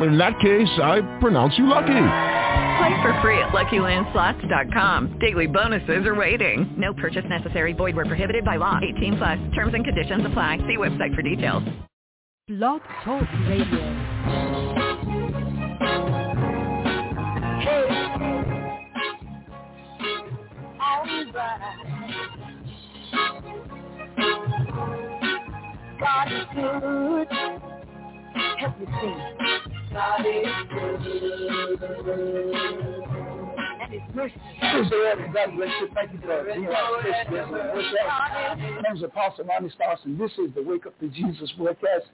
In that case, I pronounce you lucky. Play for free at LuckyLandSlots.com. Daily bonuses are waiting. No purchase necessary. Void where prohibited by law. 18 plus. Terms and conditions apply. See website for details. Blog Talk Radio. God is good. Help me sing. God is good. And His mercy. God bless you. Thank you for that. My name is Apostle Lonnie Stocks, and this is the Wake Up to Jesus broadcast.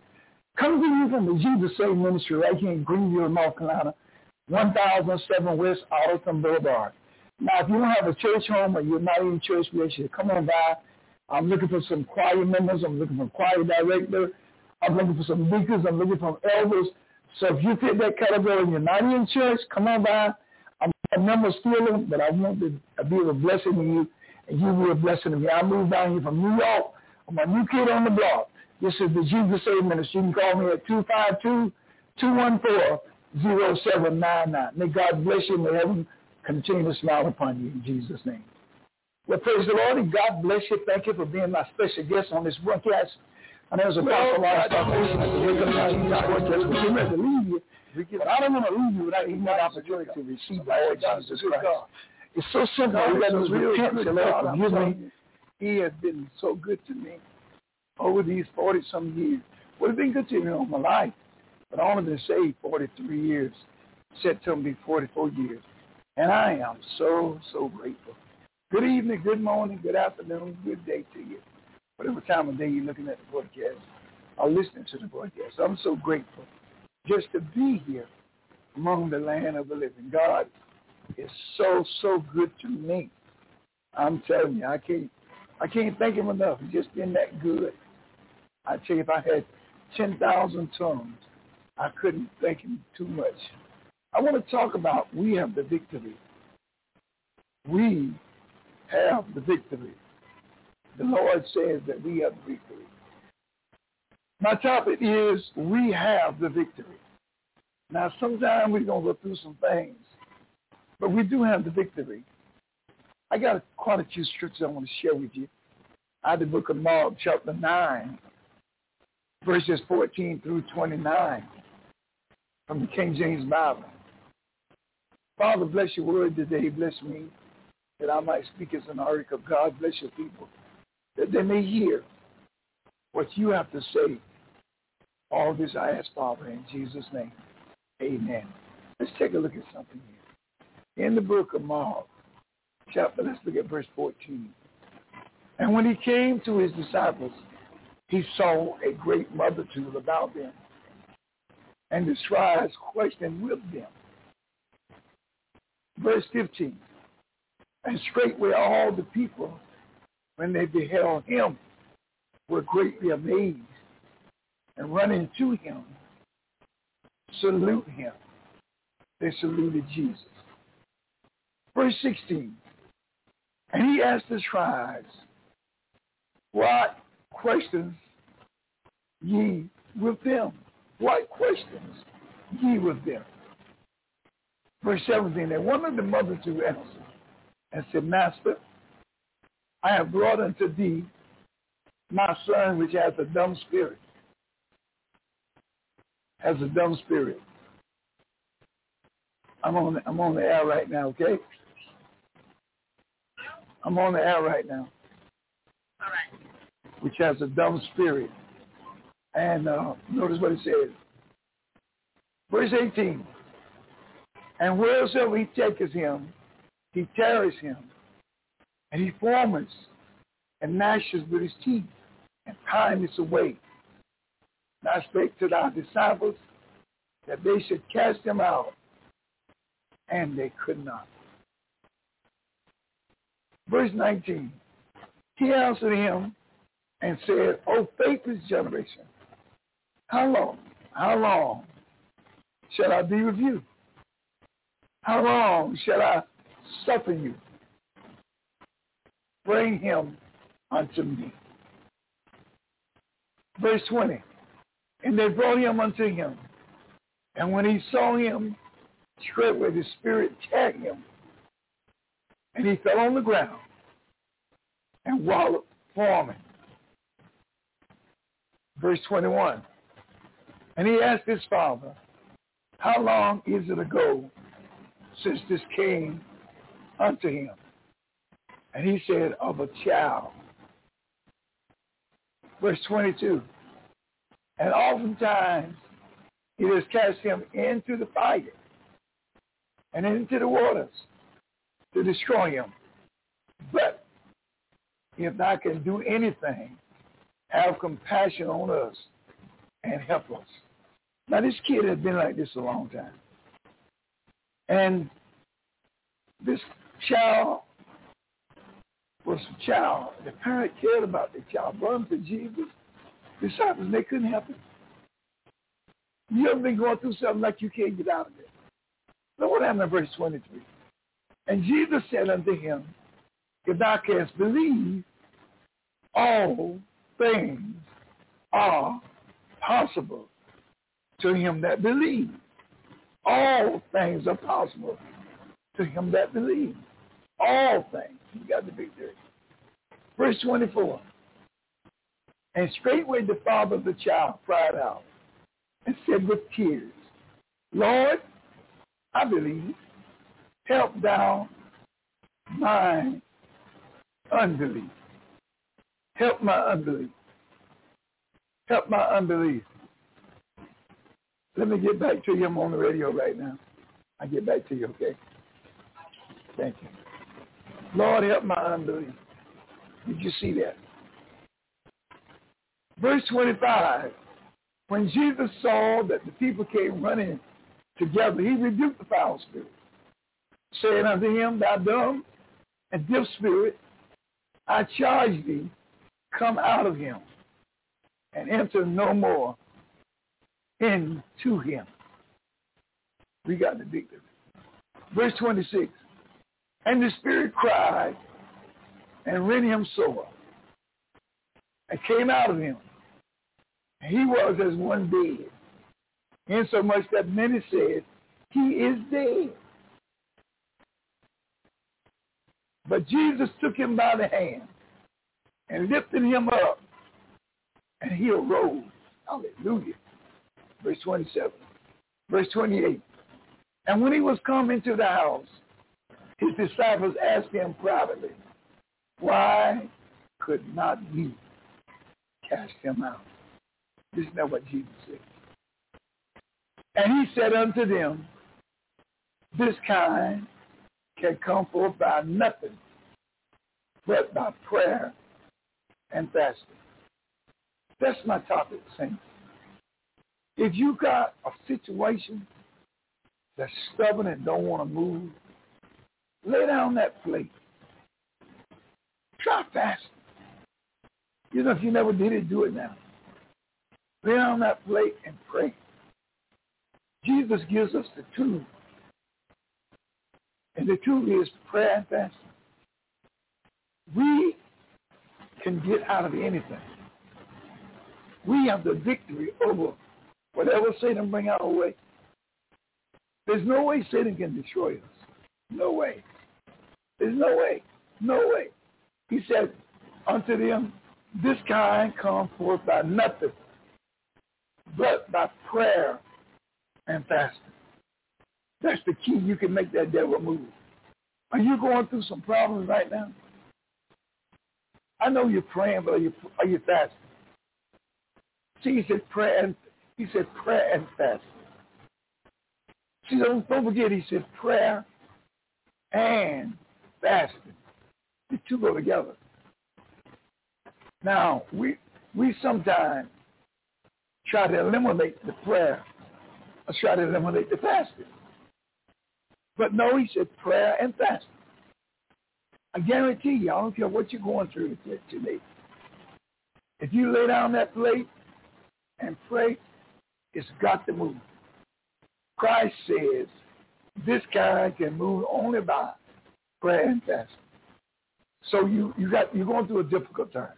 Coming to you from the Jesus Saves Ministry right here in Greenville, North Carolina, 1007 West Arlington Blvd. Now, if you don't have a church home or you're not in church, we should come on by. I'm looking for some choir members. I'm looking for a choir director. I'm looking for some deacons. I'm looking for elders. So if you fit that category and you're not in church, come on by. I'm a member still, but I want to be a blessing to you, and you be a blessing to me. I moved down here from New York. I'm a new kid on the block. This is the Jesus Saves Ministry. You can call me at 252-214-0799. May God bless you. May heaven continue to smile upon you in Jesus' name. Well, praise the Lord, and God bless you. Thank you for being my special guest on this broadcast. My name is Apostle Lonnie Stocks. I believe you, but I don't want to leave you without even that opportunity to receive the Lord Jesus Christ. It's so simple. We got to repent and let Him forgive me. He has been so good to me over these 40-some years. Well, it's been good to me all my life, but I've only been saved 43 years. Set to me 44 years, and I am so grateful. Good evening, good morning, good afternoon, good day to you. Whatever time of day you're looking at the broadcast or listening to the broadcast, I'm so grateful just to be here among the land of the living. God is so good to me. I'm telling you, I can't thank Him enough. He's just been that good. I tell you, if I had 10,000 tongues, I couldn't thank Him too much. I want to talk about we have the victory. We have the victory. The Lord says that we have the victory. My topic is we have the victory. Now, sometimes we're going to go through some things, but we do have the victory. I got quite a few scriptures I want to share with you. Out of the book of Mark, chapter 9, verses 14 through 29, from the King James Bible. Father, bless your word today. Bless me, that I might speak as an oracle. God bless your people, that they may hear what you have to say. All this I ask, Father, in Jesus' name. Amen. Let's take a look at something here. In the book of Mark, chapter, let's look at verse 14. And when he came to his disciples, he saw a great multitude about them, and the scribes questioned with them. Verse 15. And straightway all the people, when they beheld him, were greatly amazed, and running to him, salute him. They saluted Jesus. Verse 16, and he asked the scribes, what questions ye with them? What questions ye with them? Verse 17, and one of the multitude answered, and said, Master, I have brought unto thee my son, which has a dumb spirit. I'm on the air right now, okay? I'm on the air right now. All right. Which has a dumb spirit. And notice what it says. Verse 18. And wheresoever he taketh him, he tears him, and he foameth, and gnashes with his teeth, and pineth away. And I spake to thy disciples that they should cast him out, and they could not. Verse 19, he answered him and said, O faithless generation, How long shall I be with you? How long shall I suffer you? Bring him unto me. Verse 20. And they brought him unto him. And when he saw him, straightway the spirit caught him. And he fell on the ground and wallowed, foaming. Verse 21. And he asked his father, how long is it ago since this came unto him? And he said, of a child. Verse 22. And oftentimes it has cast him into the fire and into the waters to destroy him. But if thou can do anything, have compassion on us and help us. Now this kid has been like this a long time. And this child was a child. The parent cared about the child, brought him to Jesus. Disciples, they couldn't help him. You ever been going through something like you can't get out of it? Look what happened in verse 23. And Jesus said unto him, if thou canst believe, all things are possible to him that believes. All things are possible to him that believes. All things. You got the big thing. Verse 24. And straightway the father of the child cried out and said with tears, Lord, I believe. Help thou my unbelief. Help my unbelief. Help my unbelief. Let me get back to you. I'm on the radio right now. I'll get back to you, okay? Thank you. Lord, help my unbelief. Did you see that? Verse 25, when Jesus saw that the people came running together, he rebuked the foul spirit, saying unto him, thou dumb and deaf spirit, I charge thee, come out of him, and enter no more into him. We got the victory. Verse 26, and the spirit cried and rent him sore, and came out of him. He was as one dead, insomuch that many said, he is dead. But Jesus took him by the hand and lifted him up, and he arose. Hallelujah. Verse 27. Verse 28. And when he was come into the house, his disciples asked him privately, why could not we cast him out? Isn't that what Jesus said? And he said unto them, this kind can come forth by nothing but by prayer and fasting. That's my topic, saints. If you got a situation that's stubborn and don't want to move, lay down that plate. Try fasting. You know, if you never did it, do it now. Lay down that plate and pray. Jesus gives us the tool. And the tool is prayer and fasting. We can get out of anything. We have the victory over whatever Satan bring our way. There's no way Satan can destroy us. No way. There's no way. No way. He said unto them, this kind comes forth by nothing but by prayer and fasting. That's the key. You can make that devil move. Are you going through some problems right now? I know you're praying, but are you fasting? See, he said prayer and fasting. See, don't forget, he said prayer and fasting. The two go together. Now, we sometimes try to eliminate the prayer or try to eliminate the fasting. But no, he said prayer and fasting. I guarantee you, I don't care what you're going through today. If you lay down that plate and pray, It's got to move. Christ says this kind can move only by prayer and fasting. So you're going through a difficult time.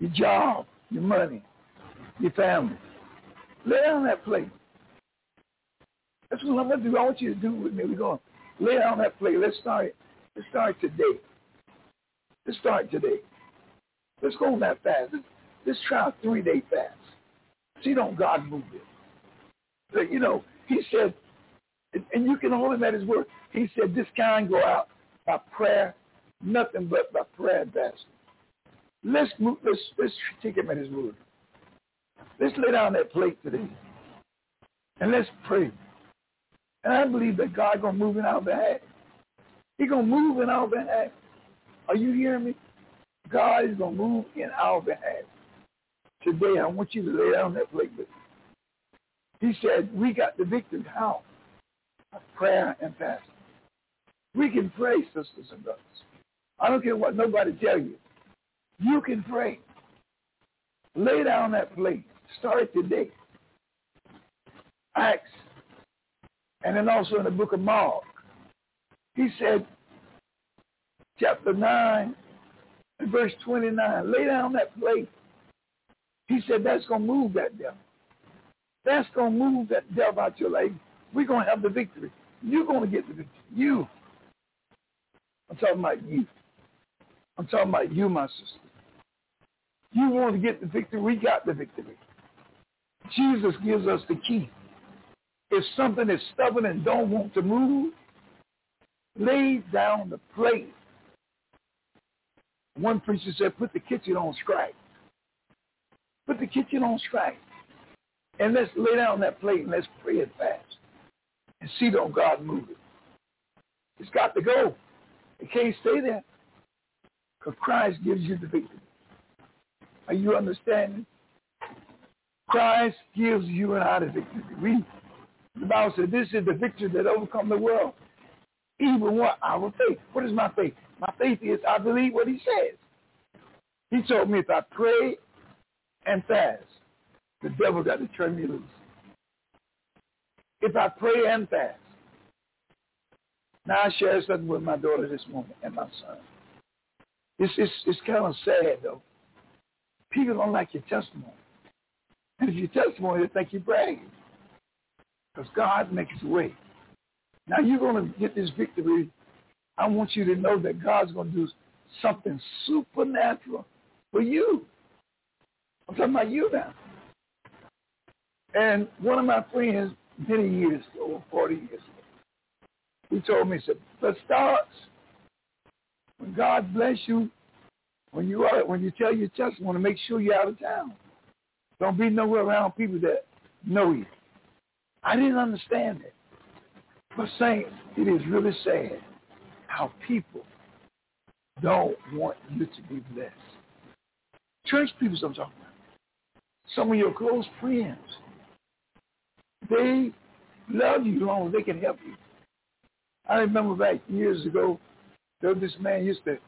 Your job, your money, your family. Lay down that plate. That's what I'm going to do. I want you to do with me. We're going to lay down that plate. Let's start today. Let's go on that fast. Let's try a 3-day fast. See, don't God move it. But, you know, he said, and you can hold him at his word. He said, this kind go out by prayer, nothing but by prayer and fasting. Let's take him at his word. Let's lay down that plate today. And let's pray. And I believe that God's going to move in our behalf. He's going to move in our behalf. Are you hearing me? God is going to move in our behalf. Today, I want you to lay down that plate with me. He said, we got the victory. How? By prayer and fasting. We can pray, sisters and brothers. I don't care what nobody tell you. You can pray. Lay down that plate. Start today. Acts. And then also in the book of Mark. He said, chapter 9 and verse 29, lay down that plate. He said, that's going to move that devil. That's going to move that devil out your life. We're going to have the victory. You're going to get the victory. You. I'm talking about you. I'm talking about you, my sister. You want to get the victory. We got the victory. Jesus gives us the key. If something is stubborn and don't want to move, lay down the plate. One preacher said, put the kitchen on strike. Put the kitchen on strike. And let's lay down that plate and let's pray it fast. And see, don't God move it. It's got to go. It can't stay there. Because Christ gives you the victory. Are you understanding? Christ gives you and I the victory. The Bible said, this is the victory that overcomes the world. Even what? Our faith. What is my faith? My faith is I believe what he says. He told me if I pray and fast, the devil got to turn me loose. If I pray and fast. Now I share something with my daughter this morning and my son. It's kind of sad, though. People don't like your testimony. And if your testimony, they think you're bragging. Because God makes a way. Now you're going to get this victory. I want you to know that God's going to do something supernatural for you. I'm talking about you now. And one of my friends, many years ago, 40 years ago, he told me, he said, "Let's start. When God bless you, when you tell your testimony, make sure you're out of town. Don't be nowhere around people that know you." I didn't understand it. But saints, it is really sad how people don't want you to be blessed. Church people, I'm talking about. Some of your close friends, they love you as long as they can help you. I remember back years ago, this man used to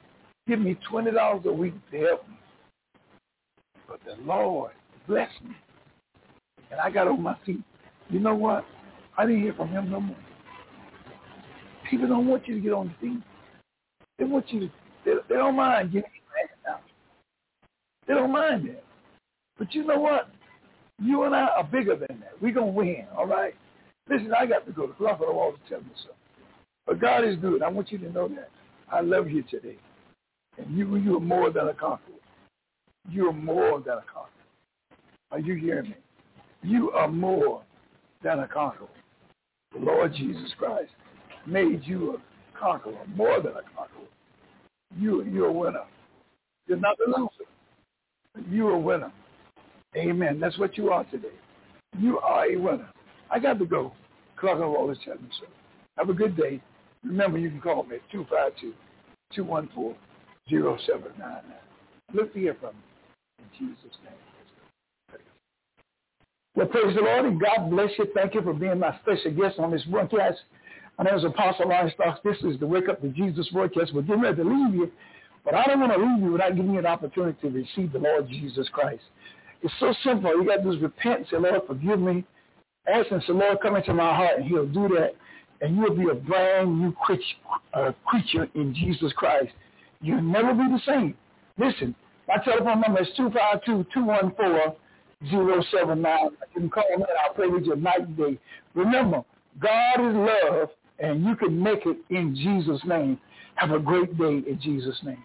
give me $20 a week to help me. But the Lord blessed me. And I got on my feet. You know what? I didn't hear from him no more. People don't want you to get on your feet. They want you to, they don't mind getting your ass out. They don't mind that. But you know what? You and I are bigger than that. We're going to win, all right? Listen, I got to go to the clock. I don't want to tell you something. But God is good. I want you to know that. I love you today. And you are more than a conqueror. You are more than a conqueror. Are you hearing me? You are more than a conqueror. The Lord Jesus Christ made you a conqueror, more than a conqueror. You're a winner. You're not a loser. You're a winner. Amen. That's what you are today. You are a winner. I got to go. Clock on all this time, sir. Have a good day. Remember, you can call me at 252-214-0799. Look to hear from me. In Jesus' name. Well, praise the Lord, and God bless you. Thank you for being my special guest on this broadcast. My name is Apostle Lonnie Stocks. This is the Wake Up to Jesus broadcast. We're getting ready to leave you, but I don't want to leave you without giving you an opportunity to receive the Lord Jesus Christ. It's so simple. You got to just repent and say, Lord, forgive me. Ask him, say, Lord, come into my heart, and he'll do that. And you'll be a brand new creature in Jesus Christ. You'll never be the same. Listen, my telephone number is 252-214-0790. You can call me, and I'll pray with you night and day. Remember, God is love, and you can make it in Jesus' name. Have a great day in Jesus' name.